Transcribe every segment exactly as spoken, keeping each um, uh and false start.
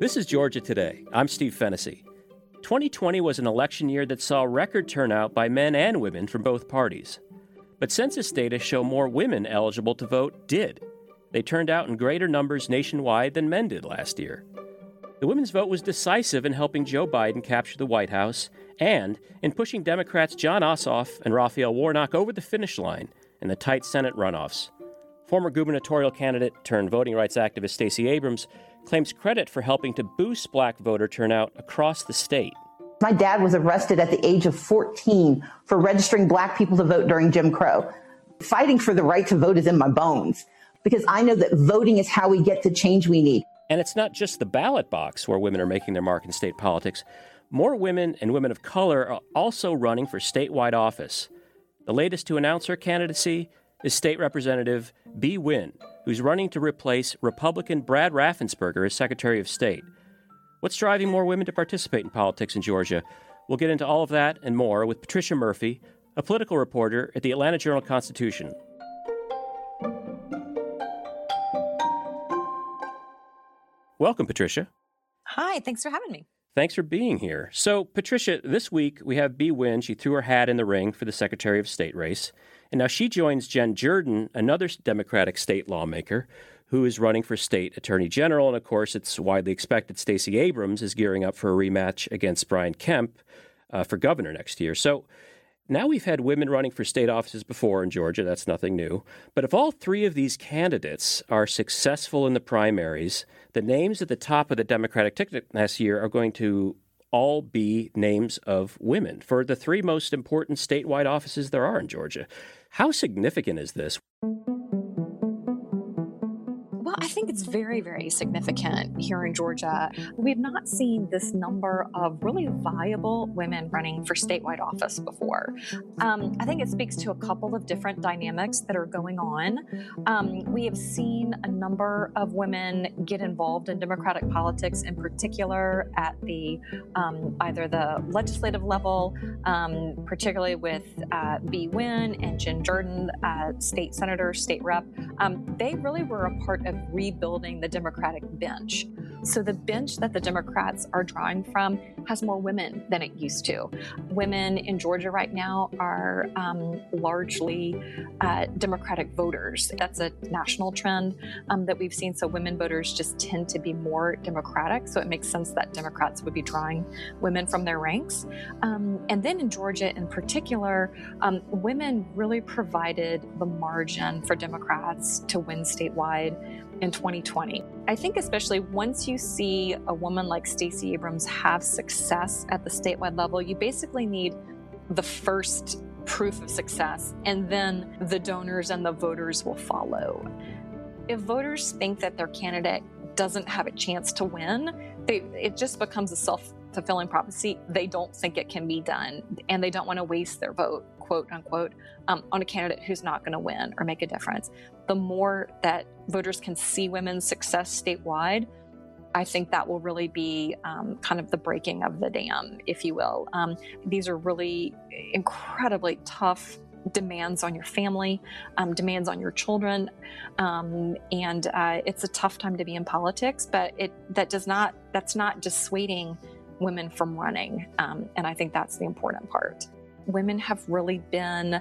This is Georgia Today. I'm Steve Fennessy. twenty twenty was an election year that saw record turnout by men and women from both parties. But census data show more women eligible to vote did. They turned out in greater numbers nationwide than men did last year. The women's vote was decisive in helping Joe Biden capture the White House and in pushing Democrats John Ossoff and Raphael Warnock over the finish line in the tight Senate runoffs. Former gubernatorial candidate turned voting rights activist Stacey Abrams claims credit for helping to boost black voter turnout across the state. My dad was arrested at the age of fourteen for registering black people to vote during Jim Crow. Fighting for the right to vote is in my bones because I know that voting is how we get the change we need. And it's not just the ballot box where women are making their mark in state politics. More women and women of color are also running for statewide office. The latest to announce her candidacy is State Representative Bee Nguyen, who's running to replace Republican Brad Raffensperger as Secretary of State. What's driving more women to participate in politics in Georgia? We'll get into all of that and more with Patricia Murphy, a political reporter at the Atlanta Journal-Constitution. Welcome, Patricia. Hi, thanks for having me. Thanks for being here. So, Patricia, this week we have Bee Nguyen. She threw her hat in the ring for the Secretary of State race. And now she joins Jen Jordan, another Democratic state lawmaker, who is running for state attorney general. And, of course, it's widely expected Stacey Abrams is gearing up for a rematch against Brian Kemp uh, for governor next year. So now we've had women running for state offices before in Georgia. That's nothing new. But if all three of these candidates are successful in the primaries, the names at the top of the Democratic ticket last year are going to all be names of women for the three most important statewide offices there are in Georgia. How significant is this? Well, I think it's very, very significant here in Georgia. We've not seen this number of really viable women running for statewide office before. Um, I think it speaks to a couple of different dynamics that are going on. Um, we have seen a number of women get involved in Democratic politics, in particular at the um, either the legislative level, um, particularly with uh, Bee Nguyen and Jen Jordan, uh, state senator, state rep. Um, they really were a part of rebuilding the Democratic bench. So the bench that the Democrats are drawing from has more women than it used to. Women in Georgia right now are um, largely uh, Democratic voters. That's a national trend um, that we've seen. So women voters just tend to be more Democratic. So it makes sense that Democrats would be drawing women from their ranks. Um, and then in Georgia in particular, um, women really provided the margin for Democrats to win statewide in twenty twenty. I think especially once you see a woman like Stacey Abrams have success at the statewide level, you basically need the first proof of success, and then the donors and the voters will follow. If voters think that their candidate doesn't have a chance to win, they, it just becomes a self-fulfilling prophecy. They don't think it can be done, and they don't want to waste their vote, quote unquote, um, on a candidate who's not going to win or make a difference. The more that voters can see women's success statewide, I think that will really be um, kind of the breaking of the dam, if you will. Um, these are really incredibly tough demands on your family, um, demands on your children, um, and uh, it's a tough time to be in politics. But it that does not that's not dissuading women from running, um, and I think that's the important part. Women have really been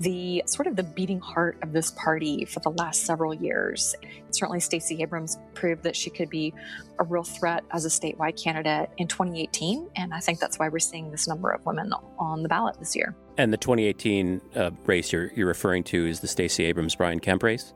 the sort of the beating heart of this party for the last several years. Certainly Stacey Abrams proved that she could be a real threat as a statewide candidate in twenty eighteen, and I think that's why we're seeing this number of women on the ballot this year. And the twenty eighteen uh, race you're, you're referring to is the Stacey Abrams-Brian Kemp race?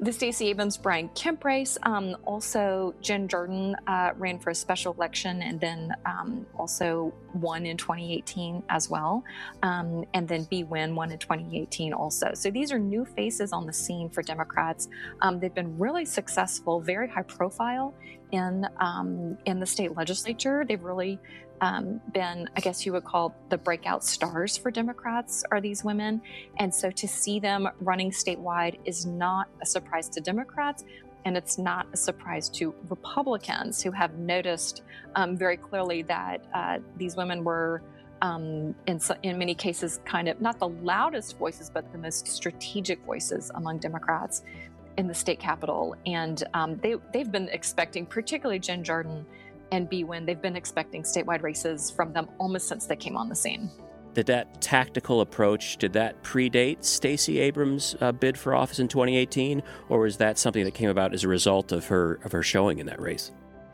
The Stacey Abrams-Brian Kemp race. Um, also, Jen Jordan uh, ran for a special election and then um, also won in twenty eighteen as well. Um, and then Bee Nguyen won in twenty eighteen also. So these are new faces on the scene for Democrats. Um, they've been really successful, very high profile in um, in the state legislature. They've really Um, been, I guess you would call the breakout stars for Democrats are these women. And so to see them running statewide is not a surprise to Democrats, and it's not a surprise to Republicans who have noticed um, very clearly that uh, these women were um, in, in many cases kind of not the loudest voices, but the most strategic voices among Democrats in the state capitol. And um, they, they've been expecting, particularly Jen Jordan, and Bee Nguyen. They've been expecting statewide races from them almost since they came on the scene. Did that tactical approach, did that predate Stacey Abrams' uh, bid for office in twenty eighteen, or was that something that came about as a result of her of her showing in that race?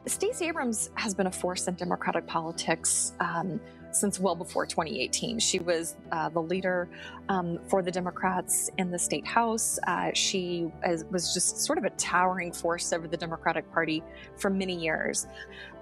Stacey Abrams has been a force in Democratic politics um, since well before twenty eighteen. She was uh, the leader um, for the Democrats in the state house. Uh, she as, was just sort of a towering force over the Democratic Party for many years.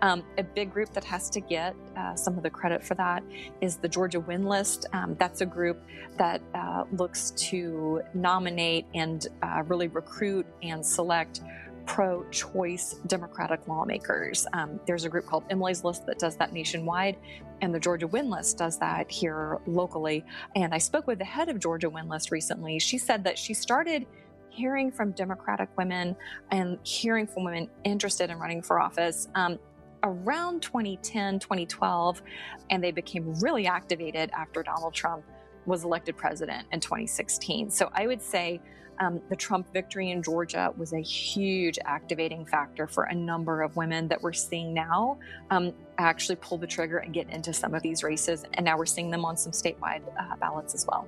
Um, a big group that has to get uh, some of the credit for that is the Georgia Win List. Um, that's a group that uh, looks to nominate and uh, really recruit and select pro-choice Democratic lawmakers. Um, there's a group called Emily's List that does that nationwide, and the Georgia Win List does that here locally. And I spoke with the head of Georgia Win List recently. She said that she started hearing from Democratic women and hearing from women interested in running for office um, around twenty ten, twenty twelve, and they became really activated after Donald Trump was elected president in twenty sixteen. So I would say um, the Trump victory in Georgia was a huge activating factor for a number of women that we're seeing now um, actually pull the trigger and get into some of these races. And now we're seeing them on some statewide uh, ballots as well.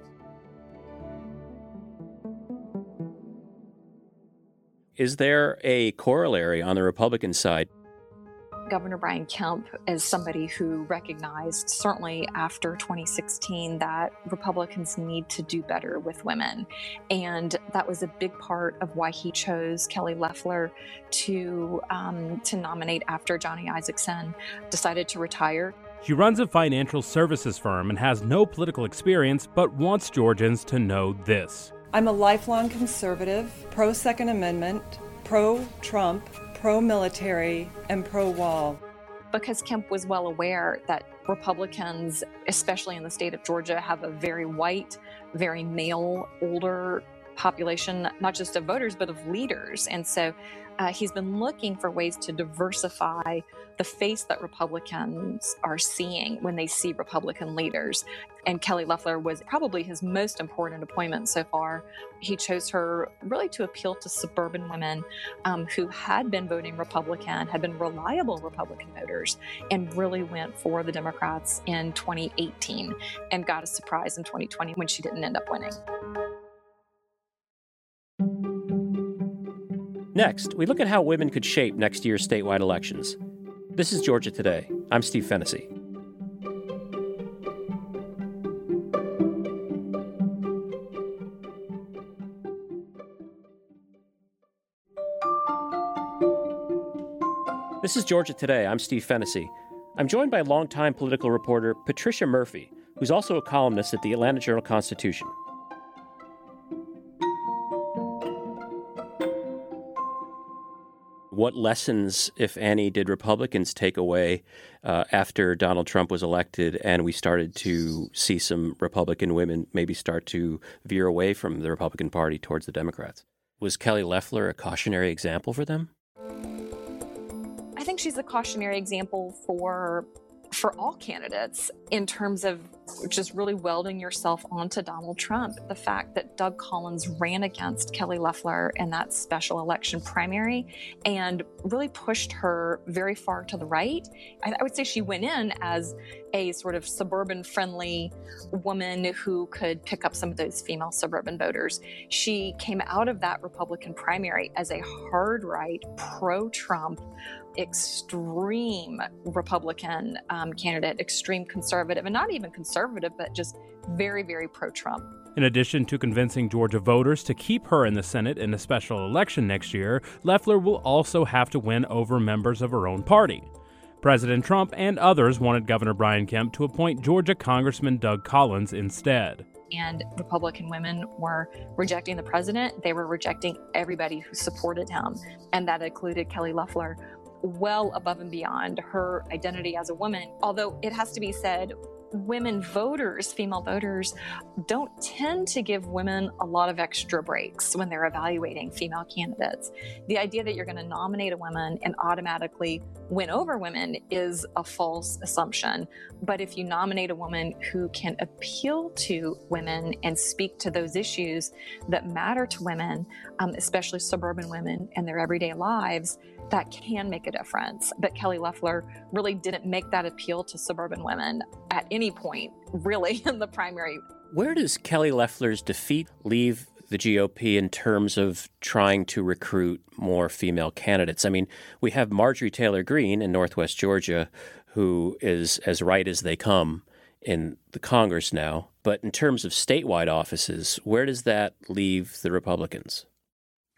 Is there a corollary on the Republican side? Governor Brian Kemp is somebody who recognized, certainly after twenty sixteen, that Republicans need to do better with women. And that was a big part of why he chose Kelly Loeffler to, um, to nominate after Johnny Isakson decided to retire. She runs a financial services firm and has no political experience, but wants Georgians to know this. I'm a lifelong conservative, pro-Second Amendment, pro-Trump, pro-military, and pro-wall. Because Kemp was well aware that Republicans, especially in the state of Georgia, have a very white, very male, older population, not just of voters, but of leaders. And so uh, he's been looking for ways to diversify the face that Republicans are seeing when they see Republican leaders. And Kelly Loeffler was probably his most important appointment so far. He chose her really to appeal to suburban women um, who had been voting Republican, had been reliable Republican voters, and really went for the Democrats in twenty eighteen and got a surprise in twenty twenty when she didn't end up winning. Next, we look at how women could shape next year's statewide elections. This is Georgia Today. I'm Steve Fennessy. This is Georgia Today. I'm Steve Fennessy. I'm joined by longtime political reporter Patricia Murphy, who's also a columnist at the Atlanta Journal-Constitution. What lessons, if any, did Republicans take away uh, after Donald Trump was elected and we started to see some Republican women maybe start to veer away from the Republican Party towards the Democrats? Was Kelly Loeffler a cautionary example for them? I think she's a cautionary example for for all candidates in terms of just really welding yourself onto Donald Trump. The fact that Doug Collins ran against Kelly Loeffler in that special election primary and really pushed her very far to the right. I would say she went in as a sort of suburban-friendly woman who could pick up some of those female suburban voters. She came out of that Republican primary as a hard-right, pro-Trump, extreme Republican um, candidate, extreme conservative, and not even conservative, but just very, very pro-Trump. In addition to convincing Georgia voters to keep her in the Senate in a special election next year, Loeffler will also have to win over members of her own party. President Trump and others wanted Governor Brian Kemp to appoint Georgia Congressman Doug Collins instead. And Republican women were rejecting the president. They were rejecting everybody who supported him. And that included Kelly Loeffler well above and beyond her identity as a woman. Although it has to be said, women voters, female voters, don't tend to give women a lot of extra breaks when they're evaluating female candidates. The idea that you're going to nominate a woman and automatically win over women is a false assumption. But if you nominate a woman who can appeal to women and speak to those issues that matter to women, um, especially suburban women and their everyday lives, that can make a difference. But Kelly Loeffler really didn't make that appeal to suburban women at any point, really, in the primary. Where does Kelly Loeffler's defeat leave the G O P in terms of trying to recruit more female candidates? I mean, we have Marjorie Taylor Greene in Northwest Georgia, who is as right as they come in the Congress now. But in terms of statewide offices, where does that leave the Republicans?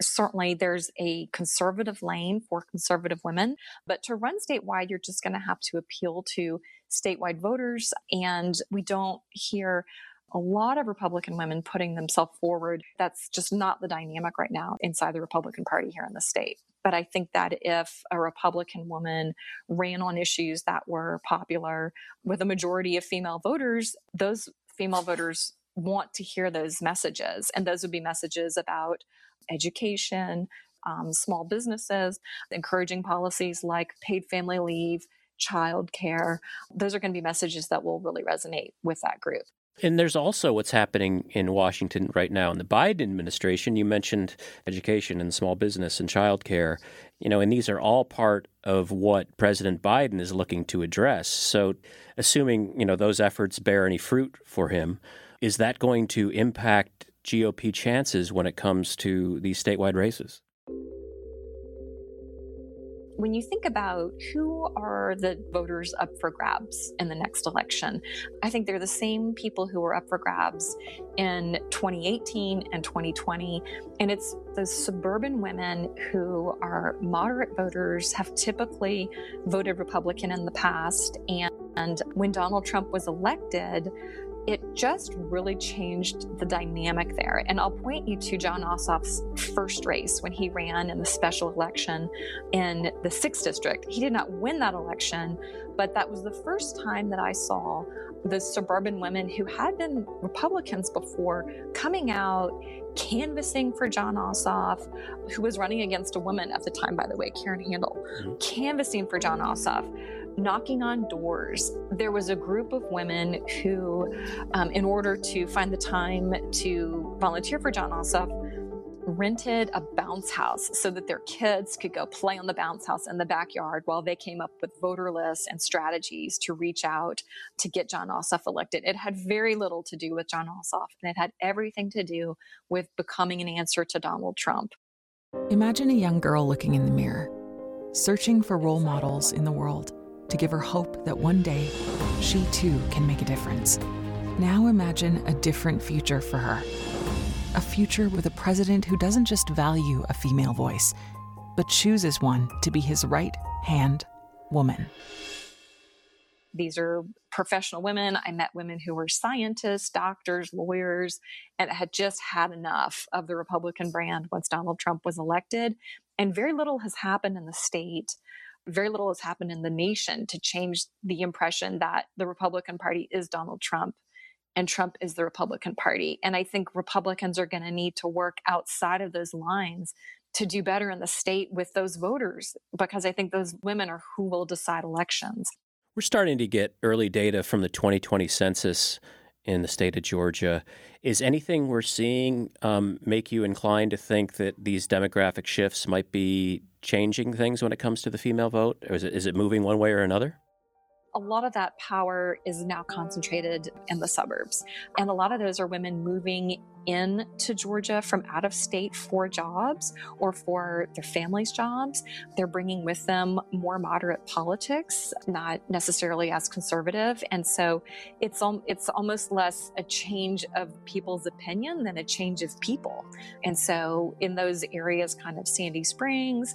Certainly, there's a conservative lane for conservative women, but to run statewide, you're just going to have to appeal to statewide voters. And we don't hear a lot of Republican women putting themselves forward. That's just not the dynamic right now inside the Republican Party here in the state. But I think that if a Republican woman ran on issues that were popular with a majority of female voters, those female voters want to hear those messages. And those would be messages about education, um, small businesses, encouraging policies like paid family leave, childcare. Those are going to be messages that will really resonate with that group. And there's also what's happening in Washington right now in the Biden administration. You mentioned education and small business and childcare, you know, and these are all part of what President Biden is looking to address. So assuming, you know, those efforts bear any fruit for him, is that going to impact G O P chances when it comes to these statewide races? When you think about who are the voters up for grabs in the next election, I think they're the same people who were up for grabs in twenty eighteen and twenty twenty. And it's those suburban women who are moderate voters, have typically voted Republican in the past. And, and when Donald Trump was elected, it just really changed the dynamic there. And I'll point you to John Ossoff's first race when he ran in the special election in the sixth district. He did not win that election, but that was the first time that I saw the suburban women who had been Republicans before coming out, canvassing for John Ossoff, who was running against a woman at the time, by the way, Karen Handel, mm-hmm. canvassing for John Ossoff, knocking on doors. There was a group of women who, um, in order to find the time to volunteer for John Ossoff, rented a bounce house so that their kids could go play on the bounce house in the backyard while they came up with voter lists and strategies to reach out to get John Ossoff elected. It had very little to do with John Ossoff, and it had everything to do with becoming an answer to Donald Trump. Imagine a young girl looking in the mirror, searching for role models in the world to give her hope that one day she too can make a difference. Now imagine a different future for her. A future with a president who doesn't just value a female voice, but chooses one to be his right-hand woman. These are professional women. I met women who were scientists, doctors, lawyers, and had just had enough of the Republican brand once Donald Trump was elected. And very little has happened in the state. Very little has happened in the nation to change the impression that the Republican Party is Donald Trump and Trump is the Republican Party. And I think Republicans are going to need to work outside of those lines to do better in the state with those voters, because I think those women are who will decide elections. We're starting to get early data from the twenty twenty census in the state of Georgia. Is anything we're seeing um, make you inclined to think that these demographic shifts might be changing things when it comes to the female vote? Or is it, is it moving one way or another? A lot of that power is now concentrated in the suburbs. And a lot of those are women moving into Georgia from out of state for jobs or for their families' jobs. They're bringing with them more moderate politics, not necessarily as conservative. And so it's, it's almost less a change of people's opinion than a change of people. And so in those areas, kind of Sandy Springs,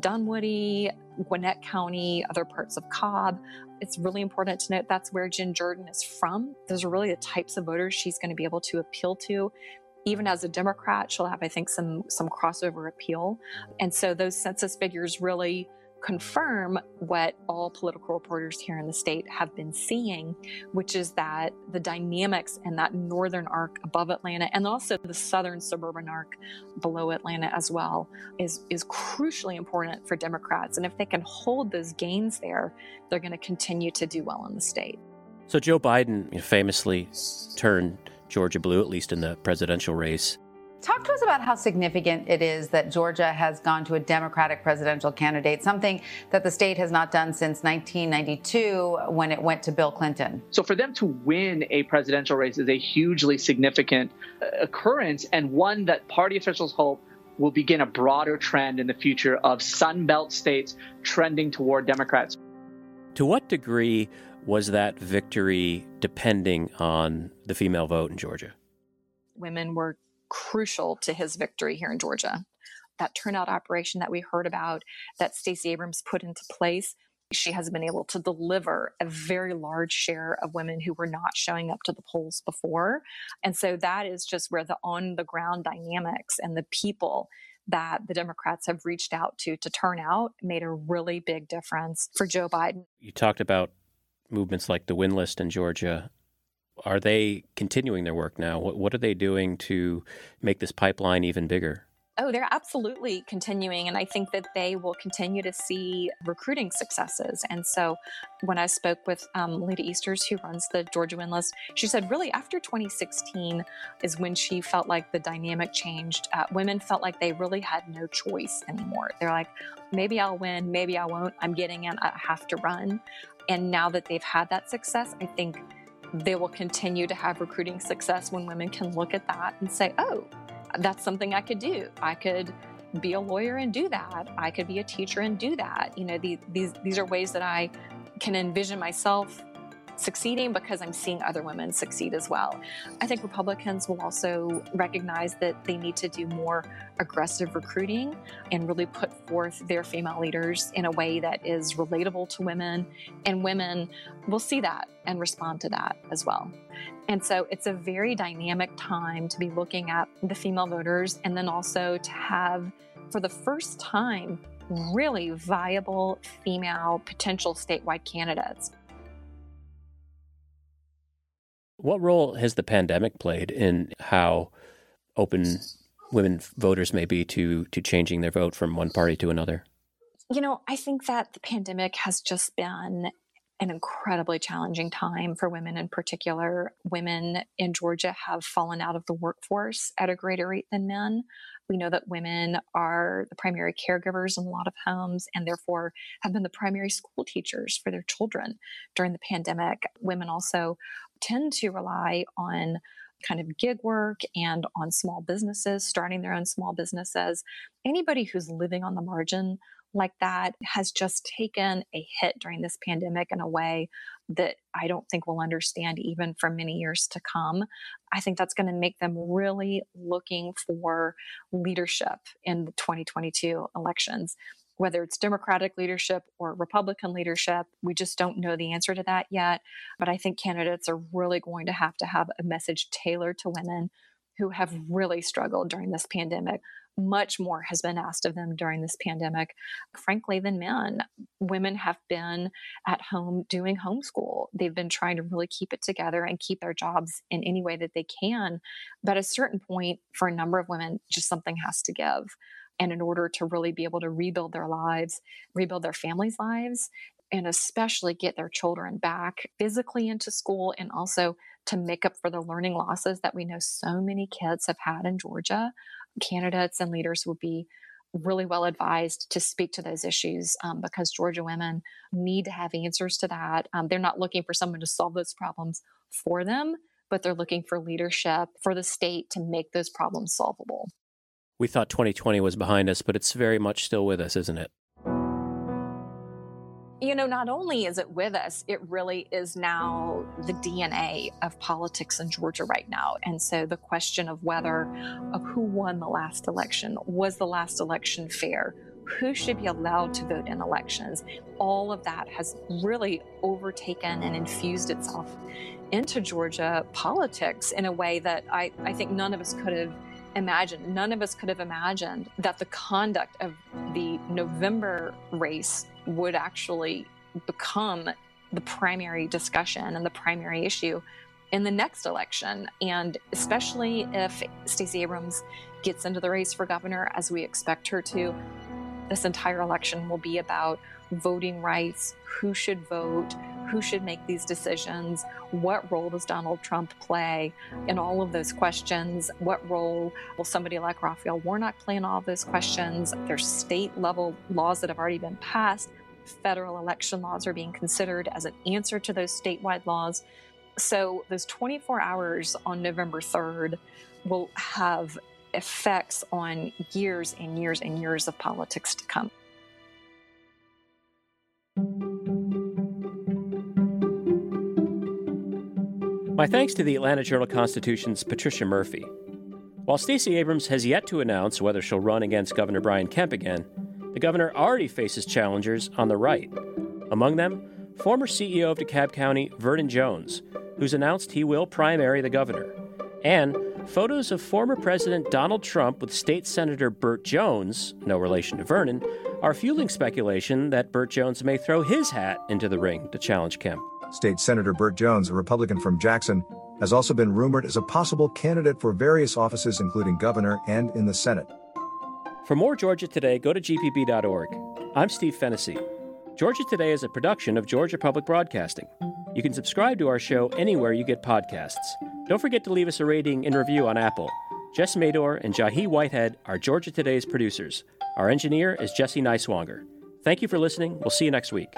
Dunwoody, Gwinnett County, other parts of Cobb, it's really important to note that's where Jen Jordan is from. Those are really the types of voters she's going to be able to appeal to. Even as a Democrat, she'll have, I think, some some crossover appeal. And so those census figures really confirm what all political reporters here in the state have been seeing, which is that the dynamics and that northern arc above Atlanta and also the southern suburban arc below Atlanta as well is, is crucially important for Democrats. And if they can hold those gains there, they're going to continue to do well in the state. So Joe Biden famously turned Georgia blue, at least in the presidential race. Talk to us about how significant it is that Georgia has gone to a Democratic presidential candidate, something that the state has not done since nineteen ninety-two when it went to Bill Clinton. So for them to win a presidential race is a hugely significant occurrence, and one that party officials hope will begin a broader trend in the future of Sun Belt states trending toward Democrats. To what degree was that victory depending on the female vote in Georgia? Women were crucial to his victory here in Georgia. That turnout operation that we heard about that Stacey Abrams put into place, she has been able to deliver a very large share of women who were not showing up to the polls before. And so that is just where the on-the-ground dynamics and the people that the Democrats have reached out to to turn out made a really big difference for Joe Biden. You talked about movements like the Win List in Georgia. Are they continuing their work now? What, what are they doing to make this pipeline even bigger? Oh, they're absolutely continuing. And I think that they will continue to see recruiting successes. And so when I spoke with um, Lita Easters, who runs the Georgia Win List, she said really after twenty sixteen is when she felt like the dynamic changed. Uh, women felt like they really had no choice anymore. They're like, maybe I'll win, maybe I won't. I'm getting in, I have to run. And now that they've had that success, I think they will continue to have recruiting success when women can look at that and say, oh, that's something I could do. I could be a lawyer and do that. I could be a teacher and do that. You know, the, these these are ways that I can envision myself succeeding because I'm seeing other women succeed as well. I think Republicans will also recognize that they need to do more aggressive recruiting and really put forth their female leaders in a way that is relatable to women, and women will see that and respond to that as well. And so it's a very dynamic time to be looking at the female voters, and then also to have, for the first time, really viable female potential statewide candidates. What role has the pandemic played in how open women voters may be to to changing their vote from one party to another? You know, I think that the pandemic has just been an incredibly challenging time for women in particular. Women in Georgia have fallen out of the workforce at a greater rate than men. We know that women are the primary caregivers in a lot of homes and therefore have been the primary school teachers for their children during the pandemic. Women also tend to rely on kind of gig work and on small businesses, starting their own small businesses. Anybody who's living on the margin like that has just taken a hit during this pandemic in a way that I don't think we'll understand even for many years to come. I think that's going to make them really looking for leadership in the twenty twenty-two elections, whether it's Democratic leadership or Republican leadership. We just don't know the answer to that yet. But I think candidates are really going to have to have a message tailored to women who have really struggled during this pandemic. Much more has been asked of them during this pandemic, frankly, than men. Women have been at home doing homeschool. They've been trying to really keep it together and keep their jobs in any way that they can. But at a certain point, for a number of women, just something has to give. And in order to really be able to rebuild their lives, rebuild their families' lives, and especially get their children back physically into school, and also to make up for the learning losses that we know so many kids have had in Georgia, candidates and leaders will be really well advised to speak to those issues um, because Georgia women need to have answers to that. Um, they're not looking for someone to solve those problems for them, but they're looking for leadership for the state to make those problems solvable. We thought twenty twenty was behind us, but it's very much still with us, isn't it? You know, not only is it with us, it really is now the D N A of politics in Georgia right now. And so the question of whether, of who won the last election, was the last election fair, who should be allowed to vote in elections, all of that has really overtaken and infused itself into Georgia politics in a way that I, I think none of us could have imagined, none of us could have imagined that the conduct of the November race would actually become the primary discussion and the primary issue in the next election. And especially if Stacey Abrams gets into the race for governor, as we expect her to, this entire election will be about voting rights, who should vote, who should make these decisions, what role does Donald Trump play in all of those questions, what role will somebody like Raphael Warnock play in all of those questions. There's state-level laws that have already been passed. Federal election laws are being considered as an answer to those statewide laws. So those twenty-four hours on November third will have effects on years and years and years of politics to come. My thanks to the Atlanta Journal-Constitution's Patricia Murphy. While Stacey Abrams has yet to announce whether she'll run against Governor Brian Kemp again, the governor already faces challengers on the right. Among them, former C E O of DeKalb County, Vernon Jones, who's announced he will primary the governor, and photos of former President Donald Trump with State Senator Burt Jones, no relation to Vernon, are fueling speculation that Burt Jones may throw his hat into the ring to challenge Kemp. State Senator Burt Jones, a Republican from Jackson, has also been rumored as a possible candidate for various offices, including governor and in the Senate. For more Georgia Today, go to G P B dot org. I'm Steve Fennessy. Georgia Today is a production of Georgia Public Broadcasting. You can subscribe to our show anywhere you get podcasts. Don't forget to leave us a rating and review on Apple. Jess Mador and Jahi Whitehead are Georgia Today's producers. Our engineer is Jesse Neiswanger. Thank you for listening. We'll see you next week.